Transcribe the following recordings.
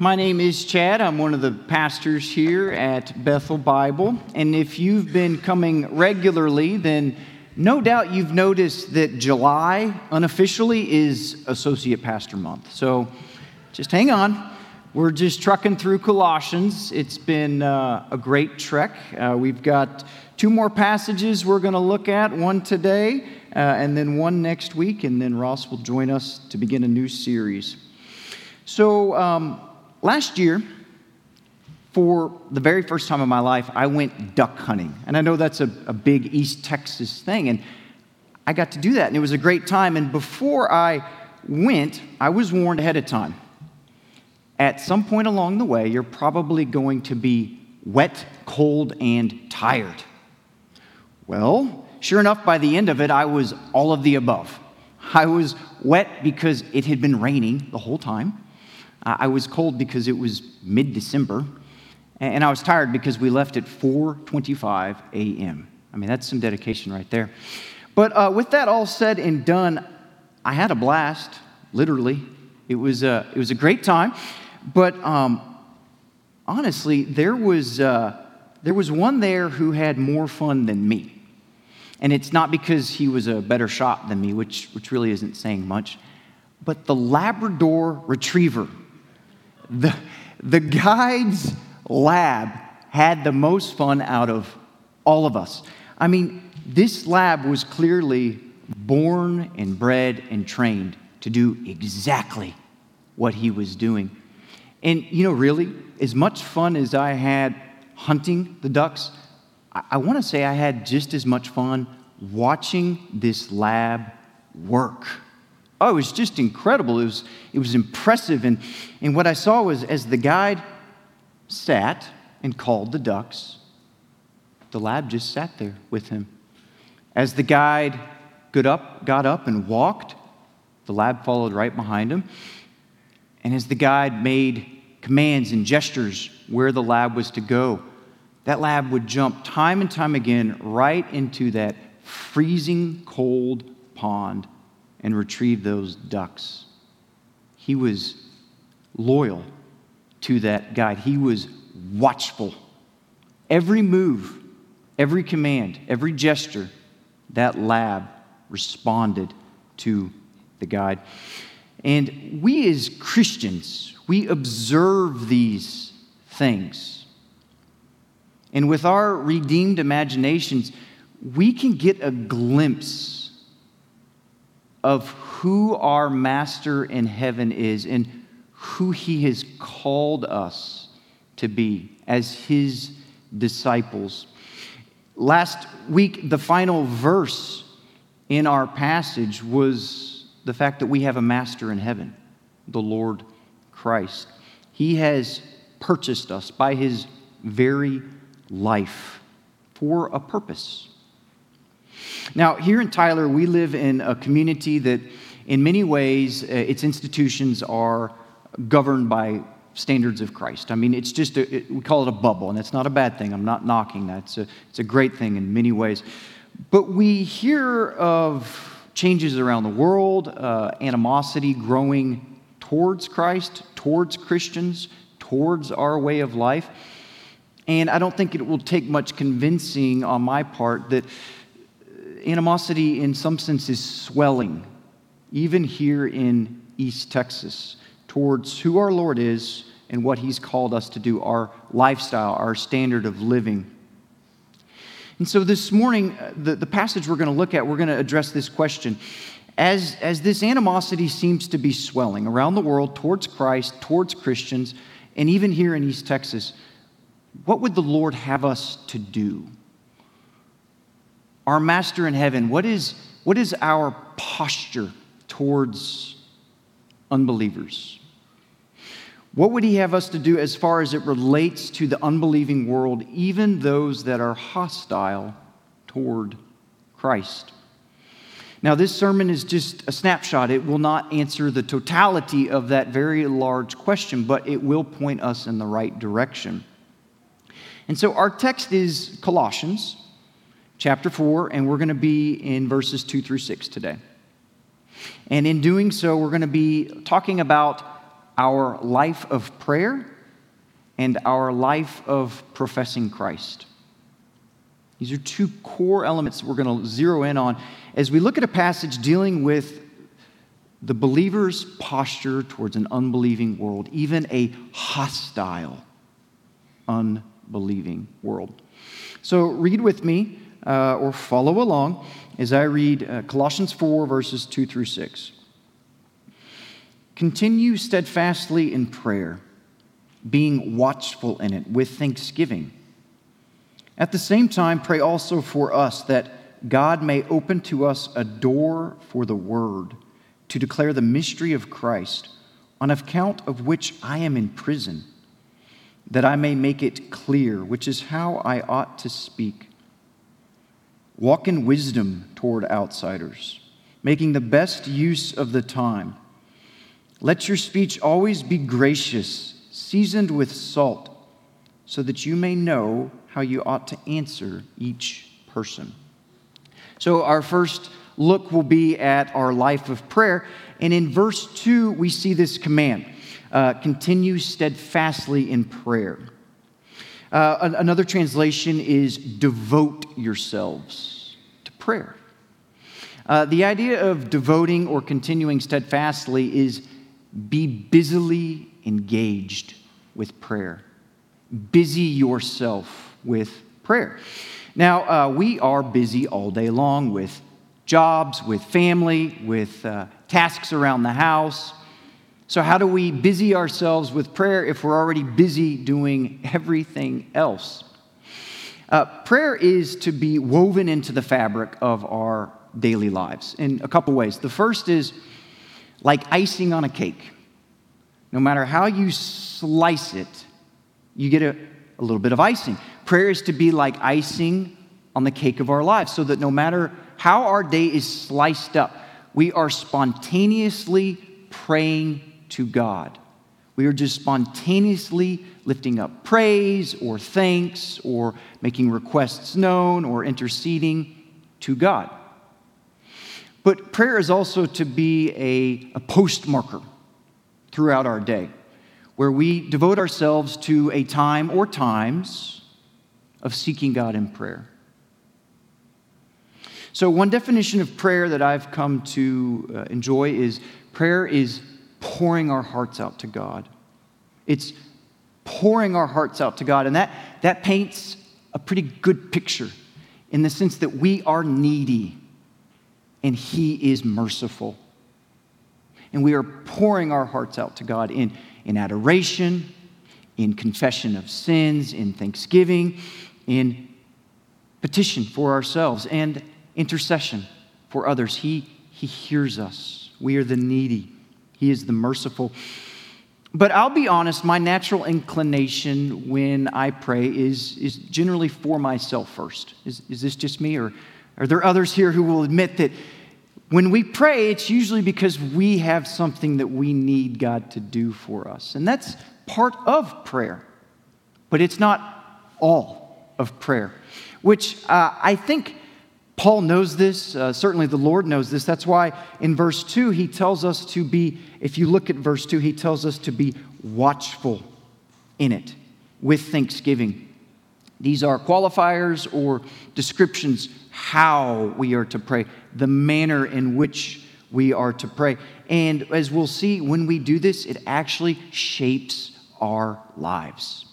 My name is Chad. I'm one of the pastors here at Bethel Bible. And if you've been coming regularly, then no doubt you've noticed that July unofficially is Associate Pastor Month. So just hang on. We're just trucking through Colossians. It's been a great trek. We've got two more passages we're going to look at, one today and then one next week. And then Ross will join us to begin a new series. So last year, for the very first time in my life, I went duck hunting. And I know that's a big East Texas thing. And I got to do that, and it was a great time. And before I went, I was warned ahead of time. At some point along the way, you're probably going to be wet, cold, and tired. Well, sure enough, by the end of it, I was all of the above. I was wet because it had been raining the whole time. I was cold because it was mid-December, and I was tired because we left at 4:25 a.m. I mean, that's some dedication right there. But with that all said and done, I had a blast, literally. It was a great time. But honestly, there was one there who had more fun than me. And it's not because he was a better shot than me, which really isn't saying much. But the Labrador Retriever, the guide's lab, had the most fun out of all of us. I mean, this lab was clearly born and bred and trained to do exactly what he was doing. And, you know, really, as much fun as I had hunting the ducks, I want to say I had just as much fun watching this lab work. Oh, it was just incredible. It was impressive. And what I saw was, as the guide sat and called the ducks, the lab just sat there with him. As the guide got up and walked, the lab followed right behind him. And as the guide made commands and gestures where the lab was to go, that lab would jump time and time again right into that freezing cold pond and retrieve those ducks. He was loyal to that guide. He was watchful. Every move, every command, every gesture, that lab responded to the guide. And we as Christians, we observe these things. And with our redeemed imaginations, we can get a glimpse of who our Master in heaven is and who he has called us to be as his disciples. Last week, the final verse in our passage was the fact that we have a Master in heaven, the Lord Christ. He has purchased us by his very life for a purpose. Now, here in Tyler, we live in a community that in many ways, its institutions are governed by standards of Christ. I mean, it's just, we call it a bubble, and that's not a bad thing. I'm not knocking that. It's a great thing in many ways. But we hear of changes around the world, animosity growing towards Christ, towards Christians, towards our way of life. And I don't think it will take much convincing on my part that animosity, in some sense, is swelling, even here in East Texas, towards who our Lord is and what he's called us to do, our lifestyle, our standard of living. And so this morning, the passage we're going to look at, we're going to address this question. As this animosity seems to be swelling around the world towards Christ, towards Christians, and even here in East Texas, what would the Lord have us to do? Our Master in heaven, what is our posture towards unbelievers? What would he have us to do as far as it relates to the unbelieving world, even those that are hostile toward Christ? Now, this sermon is just a snapshot. It will not answer the totality of that very large question, but it will point us in the right direction. And so our text is Colossians chapter 4, and we're going to be in verses 2 through 6 today. And in doing so, we're going to be talking about our life of prayer and our life of professing Christ. These are two core elements we're going to zero in on as we look at a passage dealing with the believer's posture towards an unbelieving world, even a hostile, unbelieving world. So read with me or follow along as I read Colossians 4, verses 2 through 6. Continue steadfastly in prayer, being watchful in it with thanksgiving. At the same time, pray also for us that God may open to us a door for the word to declare the mystery of Christ, on account of which I am in prison, that I may make it clear, which is how I ought to speak. Walk in wisdom toward outsiders, making the best use of the time. Let your speech always be gracious, seasoned with salt, so that you may know how you ought to answer each person. So our first look will be at our life of prayer. And in verse 2, we see this command, continue steadfastly in prayer. Another translation is devote yourselves to prayer. The idea of devoting or continuing steadfastly is be busily engaged with prayer. Busy yourself with prayer. Now, we are busy all day long with jobs, with family, with tasks around the house. So how do we busy ourselves with prayer if we're already busy doing everything else? Prayer is to be woven into the fabric of our daily lives in a couple ways. The first is like icing on a cake. No matter how you slice it, you get a little bit of icing. Prayer is to be like icing on the cake of our lives, so that no matter how our day is sliced up, we are spontaneously praying to God. We are just spontaneously lifting up praise or thanks or making requests known or interceding to God. But prayer is also to be a postmarker throughout our day, where we devote ourselves to a time or times of seeking God in prayer. So one definition of prayer that I've come to enjoy is prayer is pouring our hearts out to God. It's pouring our hearts out to God. And that paints a pretty good picture in the sense that we are needy and He is merciful. And we are pouring our hearts out to God in adoration, in confession of sins, in thanksgiving, in petition for ourselves, and intercession for others. He hears us. We are the needy. He is the merciful. But I'll be honest, my natural inclination when I pray is generally for myself first. Is this just me, or are there others here who will admit that when we pray, it's usually because we have something that we need God to do for us? And that's part of prayer, but it's not all of prayer, which I think Paul knows this. Certainly the Lord knows this. That's why in verse 2, he tells us to be, if you look at verse 2, he tells us to be watchful in it with thanksgiving. These are qualifiers or descriptions how we are to pray, the manner in which we are to pray. And as we'll see, when we do this, it actually shapes our lives.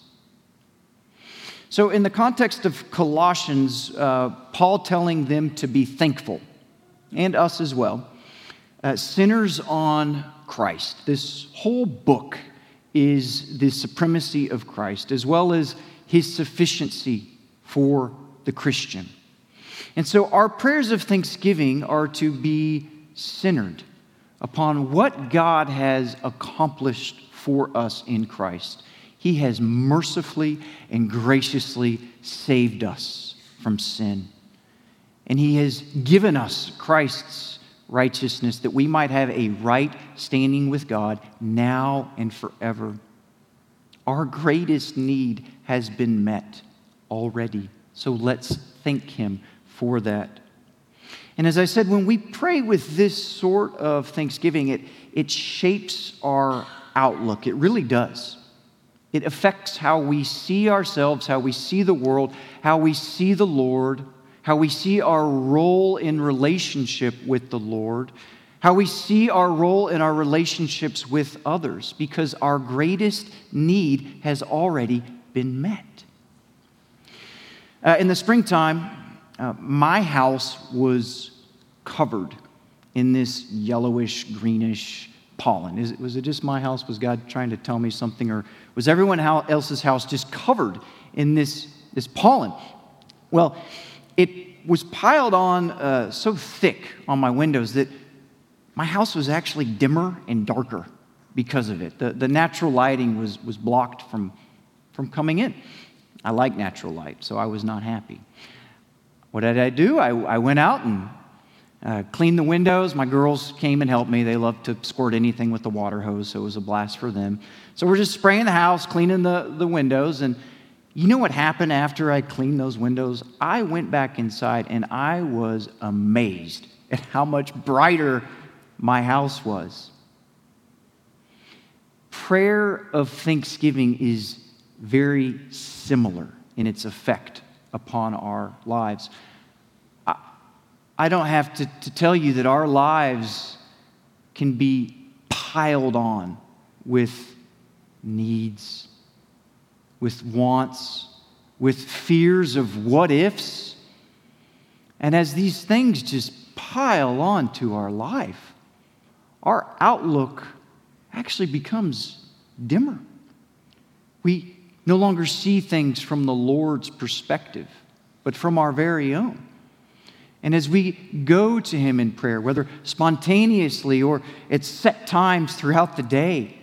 So in the context of Colossians, Paul telling them to be thankful, and us as well, sinners on Christ. This whole book is the supremacy of Christ, as well as His sufficiency for the Christian. And so our prayers of thanksgiving are to be centered upon what God has accomplished for us in Christ. He has mercifully and graciously saved us from sin. And He has given us Christ's righteousness that we might have a right standing with God now and forever. Our greatest need has been met already. So let's thank Him for that. And as I said, when we pray with this sort of thanksgiving, it shapes our outlook. It really does. It affects how we see ourselves, how we see the world, how we see the Lord, how we see our role in relationship with the Lord, how we see our role in our relationships with others, because our greatest need has already been met. In the springtime, my house was covered in this yellowish, greenish pollen. Was it just my house? Was God trying to tell me something? Or was everyone else's house just covered in this pollen? Well, it was piled on so thick on my windows that my house was actually dimmer and darker because of it. The natural lighting was blocked from coming in. I like natural light, so I was not happy. What did I do? I went out and cleaned the windows. My girls came and helped me. They love to squirt anything with the water hose, so it was a blast for them. So we're just spraying the house, cleaning the windows, and you know what happened after I cleaned those windows? I went back inside, and I was amazed at how much brighter my house was. Prayer of thanksgiving is very similar in its effect upon our lives. I don't have to tell you that our lives can be piled on with needs, with wants, with fears of what ifs. And as these things just pile on to our life, our outlook actually becomes dimmer. We no longer see things from the Lord's perspective, but from our very own. And as we go to Him in prayer, whether spontaneously or at set times throughout the day,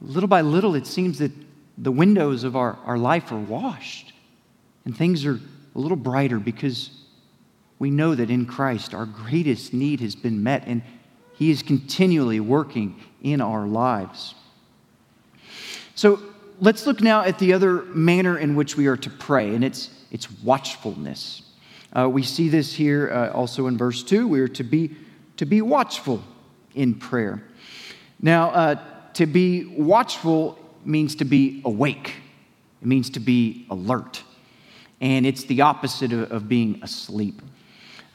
little by little it seems that the windows of our life are washed and things are a little brighter, because we know that in Christ our greatest need has been met and He is continually working in our lives. So let's look now at the other manner in which we are to pray, and it's watchfulness. We see this here also in verse 2. We are to be watchful in prayer. Now, to be watchful means to be awake. It means to be alert. And it's the opposite of being asleep.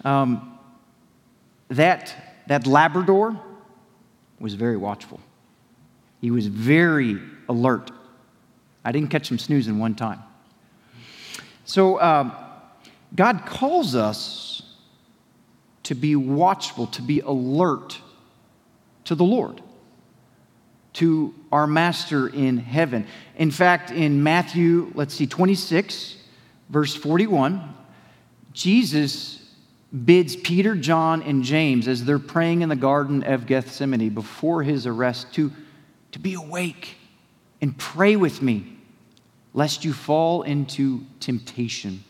That Labrador was very watchful. He was very alert. I didn't catch him snoozing one time. So God calls us to be watchful, to be alert to the Lord, to our Master in heaven. In fact, in Matthew, 26, verse 41, Jesus bids Peter, John, and James, as they're praying in the Garden of Gethsemane before his arrest, to be awake and pray with me, lest you fall into temptation.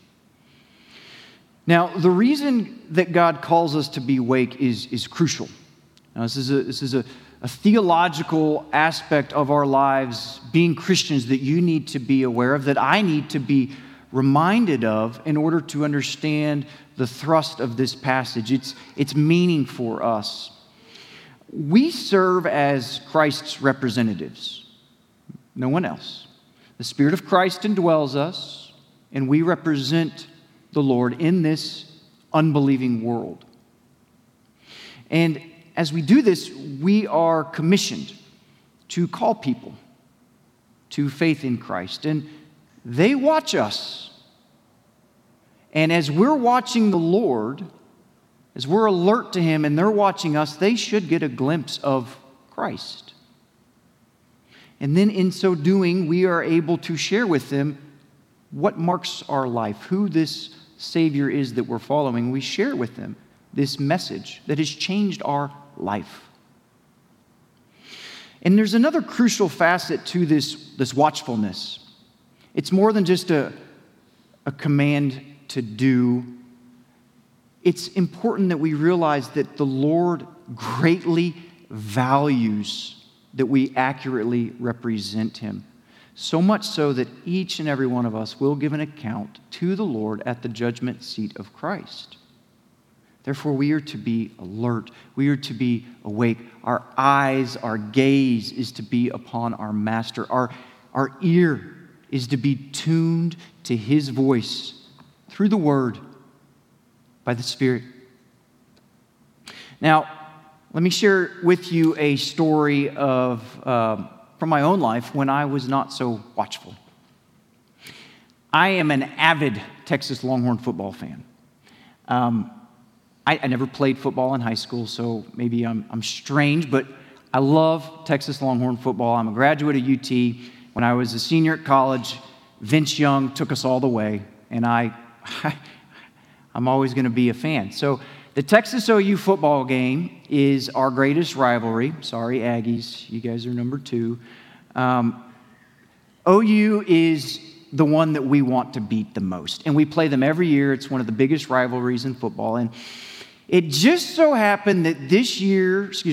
Now, the reason that God calls us to be awake is crucial. Now, this is a theological aspect of our lives, being Christians, that you need to be aware of, that I need to be reminded of in order to understand the thrust of this passage, its meaning for us. We serve as Christ's representatives, no one else. The Spirit of Christ indwells us, and we represent the Lord in this unbelieving world. And as we do this, we are commissioned to call people to faith in Christ, and they watch us. And as we're watching the Lord, as we're alert to Him and they're watching us, they should get a glimpse of Christ. And then in so doing, we are able to share with them what marks our life, who this Savior is that we're following. We share with them this message that has changed our life. And there's another crucial facet to this watchfulness. It's more than just a command to do. It's important that we realize that the Lord greatly values that we accurately represent Him, so much so that each and every one of us will give an account to the Lord at the judgment seat of Christ. Therefore, we are to be alert. We are to be awake. Our eyes, our gaze is to be upon our master. Our ear is to be tuned to his voice through the word by the Spirit. Now, let me share with you a story from my own life when I was not so watchful. I am an avid Texas Longhorn football fan. I never played football in high school, so maybe I'm strange, but I love Texas Longhorn football. I'm a graduate of UT. When I was a senior at college, Vince Young took us all the way, and I'm always going to be a fan. So the Texas OU football game is our greatest rivalry. Sorry, Aggies, you guys are number 2. OU is the one that we want to beat the most. And we play them every year. It's one of the biggest rivalries in football. And it just so happened that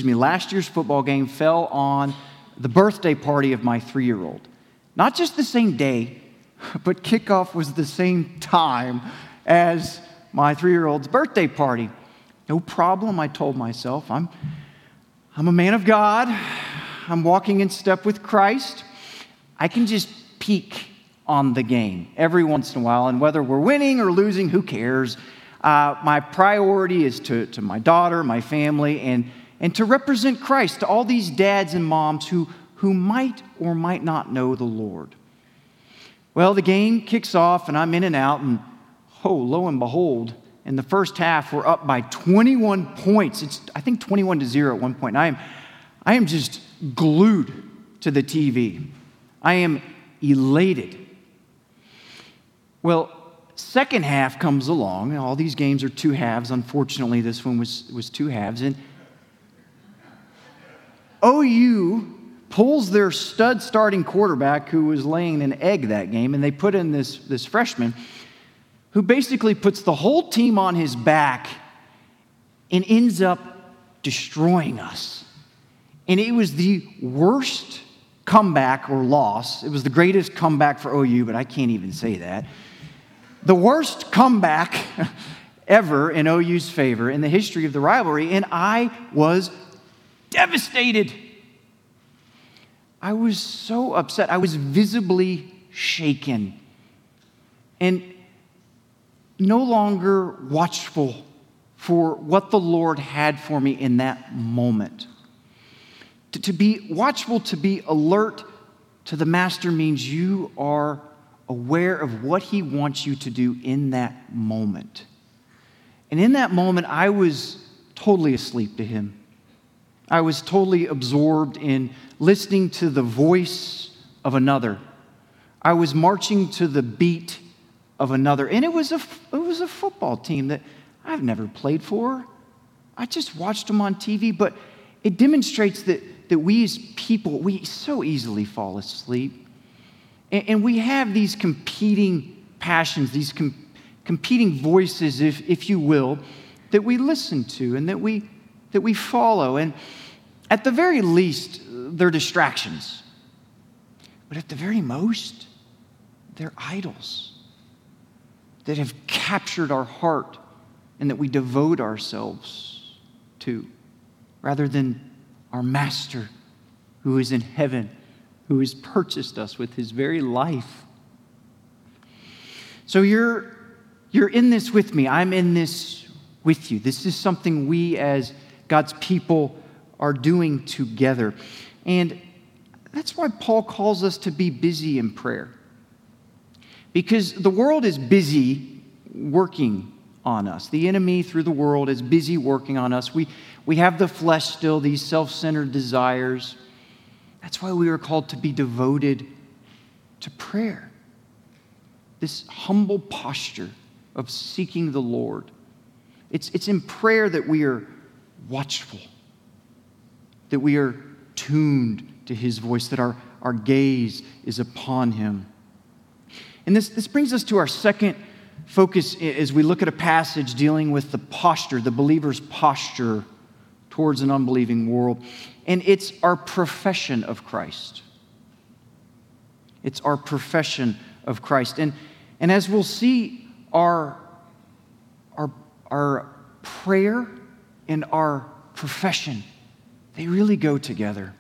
last year's football game fell on the birthday party of my 3-year-old. Not just the same day, but kickoff was the same time as my 3-year-old's birthday party. No problem, I told myself. I'm a man of God. I'm walking in step with Christ. I can just peek on the game every once in a while, and whether we're winning or losing, who cares? My priority is to my daughter, my family, and to represent Christ to all these dads and moms who might or might not know the Lord. Well, the game kicks off, and I'm in and out, and lo and behold, in the first half, we're up by 21 points. It's, I think, 21-0 at one point. And I am just glued to the TV. I am elated. Well, second half comes along, and all these games are two halves. Unfortunately, this one was two halves. And OU pulls their stud starting quarterback, who was laying an egg that game, and they put in this freshman who basically puts the whole team on his back and ends up destroying us. And it was the worst comeback or loss. It was the greatest comeback for OU, but I can't even say that. The worst comeback ever in OU's favor in the history of the rivalry, and I was devastated. I was so upset. I was visibly shaken and no longer watchful for what the Lord had for me in that moment. To be watchful, to be alert to the master means you are aware of what he wants you to do in that moment. And in that moment, I was totally asleep to him. I was totally absorbed in listening to the voice of another. I was marching to the beat of another. And it was a football team that I've never played for. I just watched them on TV, but it demonstrates that we as people, we so easily fall asleep. And we have these competing passions, these competing voices, if you will, that we listen to and that we follow. And at the very least, they're distractions. But at the very most, they're idols that have captured our heart and that we devote ourselves to, rather than our master who is in heaven, who has purchased us with his very life. So you're in this with me. I'm in this with you. This is something we as God's people are doing together. And that's why Paul calls us to be busy in prayer, because the world is busy working on us. The enemy through the world is busy working on us. We have the flesh still, these self-centered desires. That's why we are called to be devoted to prayer. This humble posture of seeking the Lord. It's in prayer that we are watchful, that we are tuned to his voice, that our gaze is upon him. And this brings us to our second focus as we look at a passage dealing with the posture, the believer's posture towards an unbelieving world. And it's our profession of Christ. It's our profession of Christ. And as we'll see, our prayer and our profession, they really go together.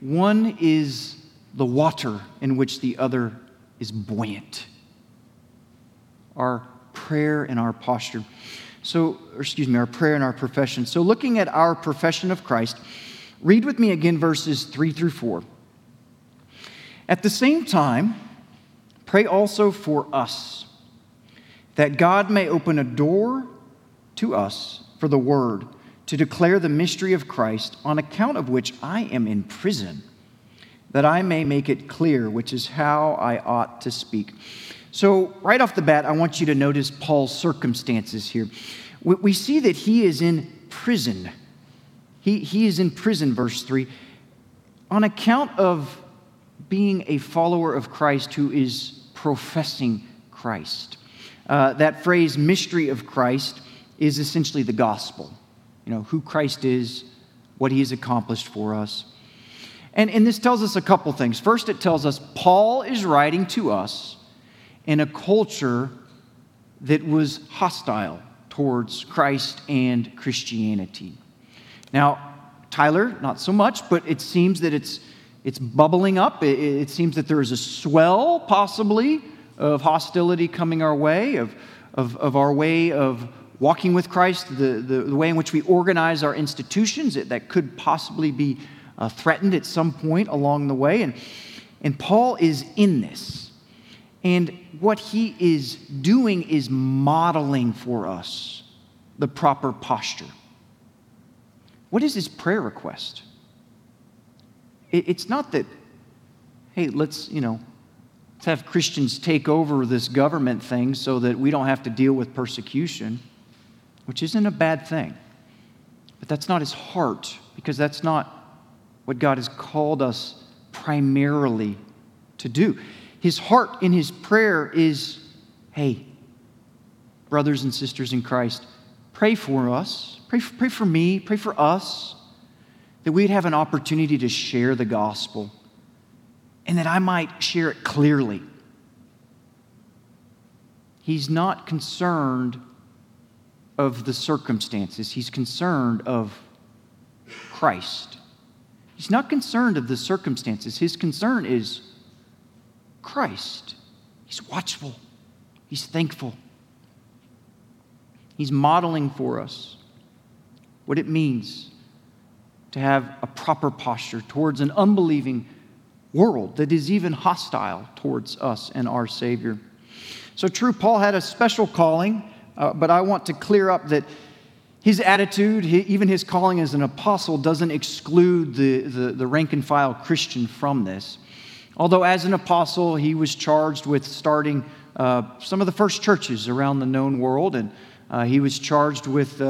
One is the water in which the other is buoyant. Our prayer and our posture. Our prayer and our profession. So looking at our profession of Christ, read with me again verses 3-4. At the same time, pray also for us, that God may open a door to us for the word, to declare the mystery of Christ, on account of which I am in prison, that I may make it clear, which is how I ought to speak. So right off the bat, I want you to notice Paul's circumstances here. We see that he is in prison. He is in prison, verse 3, on account of being a follower of Christ who is professing Christ. That phrase, mystery of Christ, is essentially the gospel. You know, who Christ is, what he has accomplished for us. And this tells us a couple things. First, it tells us Paul is writing to us in a culture that was hostile towards Christ and Christianity. Now, Tyler, not so much, but it seems that it's bubbling up. It seems that there is a swell, possibly, of hostility coming our way, of our way of walking with Christ, the way in which we organize our institutions, that could possibly be threatened at some point along the way. And Paul is in this. And what he is doing is modeling for us the proper posture. What is his prayer request? It's not that, hey, let's have Christians take over this government thing so that we don't have to deal with persecution, which isn't a bad thing. But that's not his heart, because that's not what God has called us primarily to do. His heart in his prayer is, hey, brothers and sisters in Christ, pray for us, pray for me, pray for us, that we'd have an opportunity to share the gospel and that I might share it clearly. He's not concerned of the circumstances. He's concerned of Christ. He's not concerned of the circumstances. His concern is Christ. He's watchful. He's thankful. He's modeling for us what it means to have a proper posture towards an unbelieving world that is even hostile towards us and our Savior. So true, Paul had a special calling, but I want to clear up that his attitude, even his calling as an apostle, doesn't exclude the rank-and-file Christian from this. Although as an apostle, he was charged with starting some of the first churches around the known world, and he was charged with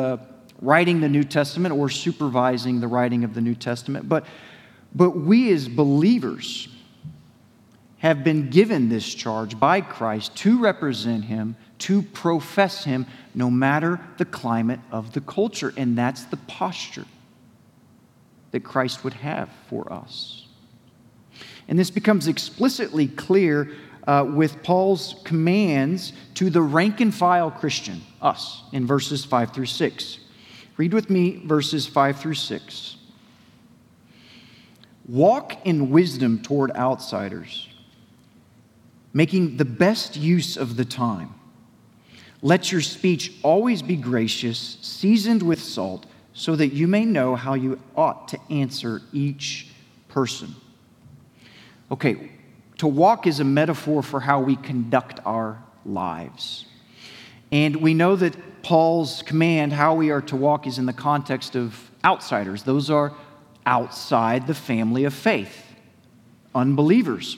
writing the New Testament or supervising the writing of the New Testament. But we as believers have been given this charge by Christ to represent Him, to profess Him, no matter the climate of the culture. And that's the posture that Christ would have for us. And this becomes explicitly clear with Paul's commands to the rank-and-file Christian, us, in verses 5-6. Read with me verses 5-6. Walk in wisdom toward outsiders, making the best use of the time. Let your speech always be gracious, seasoned with salt, so that you may know how you ought to answer each person. Okay, to walk is a metaphor for how we conduct our lives. And we know that Paul's command, how we are to walk, is in the context of outsiders. Those are outside the family of faith, unbelievers.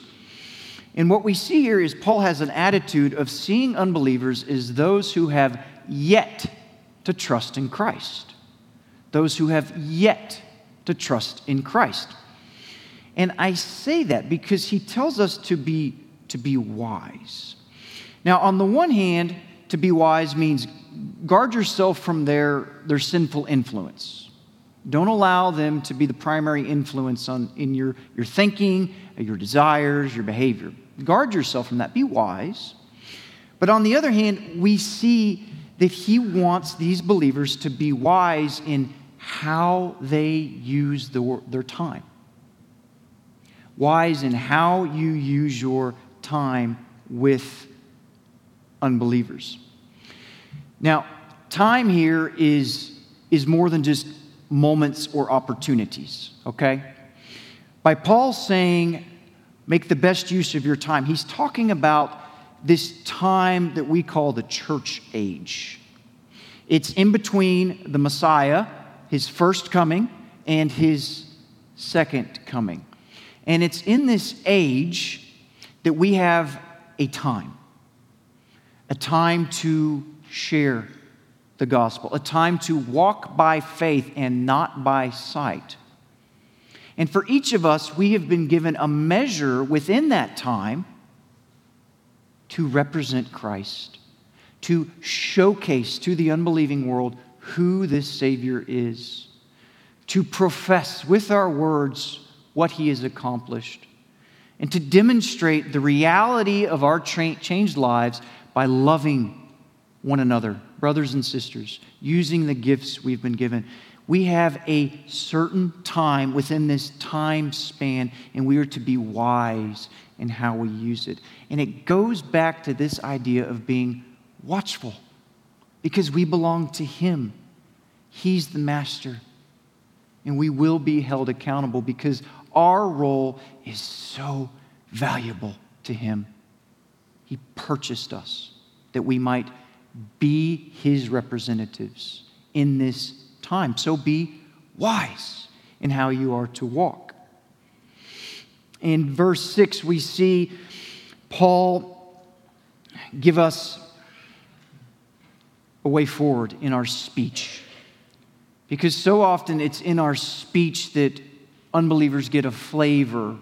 And what we see here is Paul has an attitude of seeing unbelievers as those who have yet to trust in Christ. Those who have yet to trust in Christ. And I say that because he tells us to be wise. Now, on the one hand, to be wise means guard yourself from their sinful influence. Don't allow them to be the primary influence in your thinking, your desires, your behavior. Guard yourself from that. Be wise. But on the other hand, we see that he wants these believers to be wise in how they use their time. Wise in how you use your time with unbelievers. Now, time here is more than just moments or opportunities, okay? By Paul saying, make the best use of your time, he's talking about this time that we call the church age. It's in between the Messiah, his first coming, and his second coming. And it's in this age that we have a time to share the gospel, a time to walk by faith and not by sight. And for each of us, we have been given a measure within that time to represent Christ, to showcase to the unbelieving world who this Savior is, to profess with our words what he has accomplished, and to demonstrate the reality of our changed lives by loving one another, brothers and sisters, using the gifts we've been given. We have a certain time within this time span, and we are to be wise in how we use it. And it goes back to this idea of being watchful, because we belong to him. He's the master, and we will be held accountable because our role is so valuable to him. He purchased us that we might be his representatives in this time. So be wise in how you are to walk. In verse 6, we see Paul give us a way forward in our speech, because so often it's in our speech that unbelievers get a flavor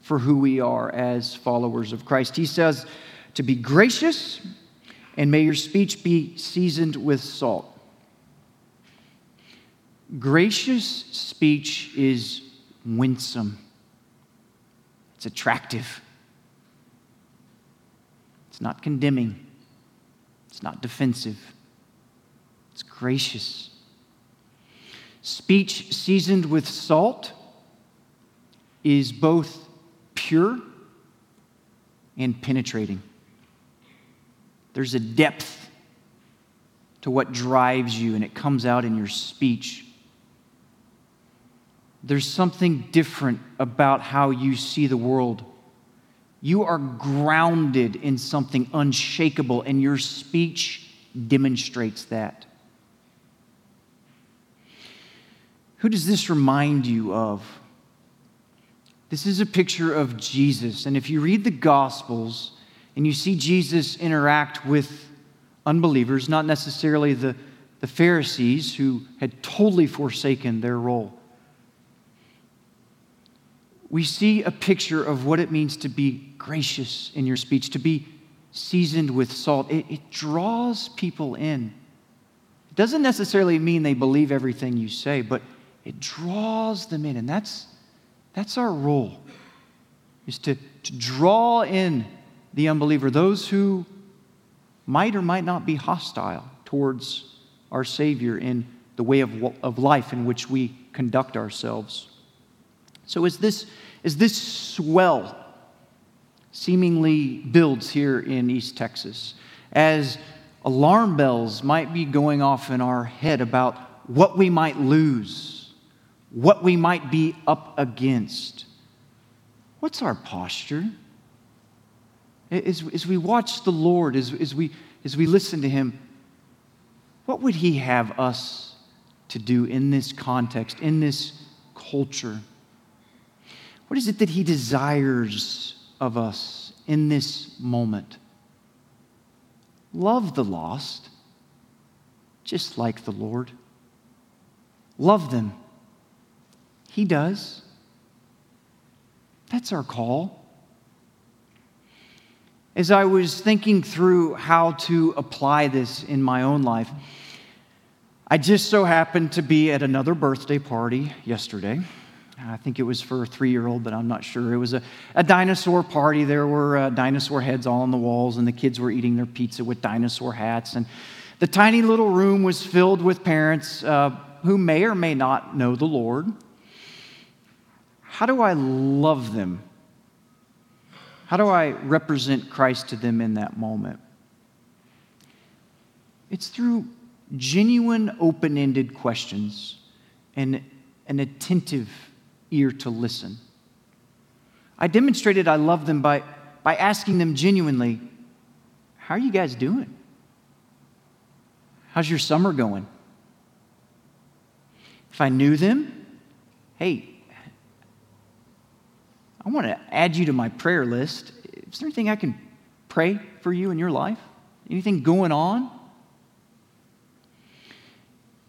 for who we are as followers of Christ. He says to be gracious, and may your speech be seasoned with salt. Gracious speech is winsome. It's attractive. It's not condemning. It's not defensive. It's gracious. Speech seasoned with salt is both pure and penetrating. There's a depth to what drives you, and it comes out in your speech. There's something different about how you see the world. You are grounded in something unshakable, and your speech demonstrates that. Who does this remind you of? This is a picture of Jesus, and if you read the Gospels, and you see Jesus interact with unbelievers, not necessarily the Pharisees who had totally forsaken their role. We see a picture of what it means to be gracious in your speech, to be seasoned with salt. It draws people in. It doesn't necessarily mean they believe everything you say, but it draws them in, and that's our role, is to draw in the unbeliever, those who might or might not be hostile towards our Savior in the way of life in which we conduct ourselves. So as this swell seemingly builds here in East Texas, as alarm bells might be going off in our head about what we might lose, what we might be up against, what's our posture? As we watch the Lord, as we listen to him, what would he have us to do in this context, in this culture? What is it that he desires of us in this moment? Love the lost, just like the Lord. Love them. He does. That's our call. As I was thinking through how to apply this in my own life, I just so happened to be at another birthday party yesterday. I think it was for a 3-year-old, but I'm not sure. It was a dinosaur party. There were dinosaur heads all on the walls, and the kids were eating their pizza with dinosaur hats. And The tiny little room was filled with parents who may or may not know the Lord. How do I love them? How do I represent Christ to them in that moment? It's through genuine, open-ended questions and an attentive ear to listen. I demonstrated I love them by asking them genuinely, how are you guys doing? How's your summer going? If I knew them, hey, I want to add you to my prayer list. Is there anything I can pray for you in your life? Anything going on?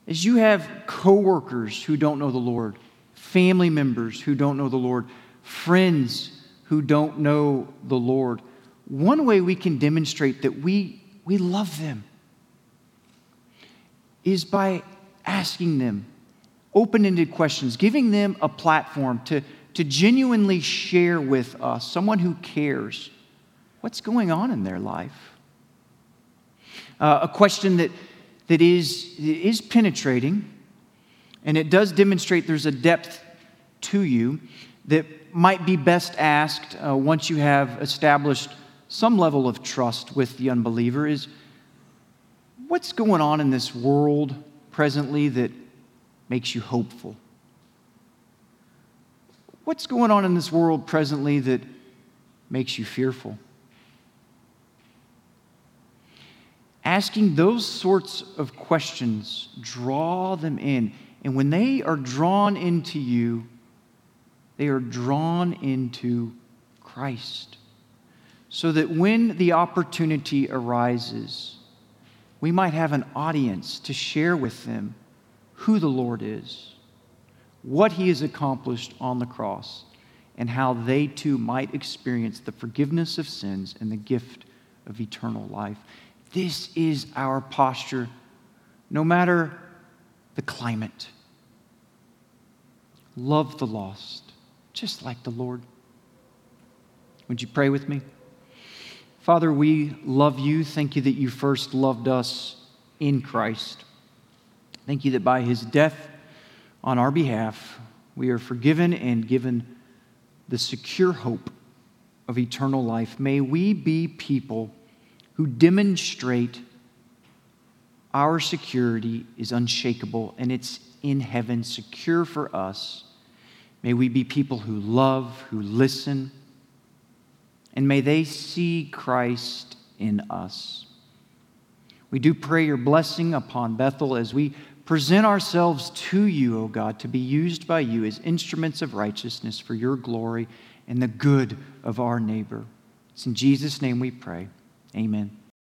As you have coworkers who don't know the Lord, family members who don't know the Lord, friends who don't know the Lord, one way we can demonstrate that we love them is by asking them open-ended questions, giving them a platform to genuinely share with us, someone who cares, what's going on in their life. A question that is penetrating, and it does demonstrate there's a depth to you that might be best asked once you have established some level of trust with the unbeliever is, what's going on in this world presently that makes you hopeful? What's going on in this world presently that makes you fearful? Asking those sorts of questions, draw them in. And when they are drawn into you, they are drawn into Christ. So that when the opportunity arises, we might have an audience to share with them who the Lord is, what He has accomplished on the cross, and how they too might experience the forgiveness of sins and the gift of eternal life. This is our posture, no matter the climate. Love the lost, just like the Lord. Would you pray with me? Father, we love you. Thank you that you first loved us in Christ. Thank you that by His death on our behalf, we are forgiven and given the secure hope of eternal life. May we be people who demonstrate our security is unshakable and it's in heaven, secure for us. May we be people who love, who listen, and may they see Christ in us. We do pray your blessing upon Bethel as we present ourselves to you, O God, to be used by you as instruments of righteousness for your glory and the good of our neighbor. It's in Jesus' name we pray. Amen.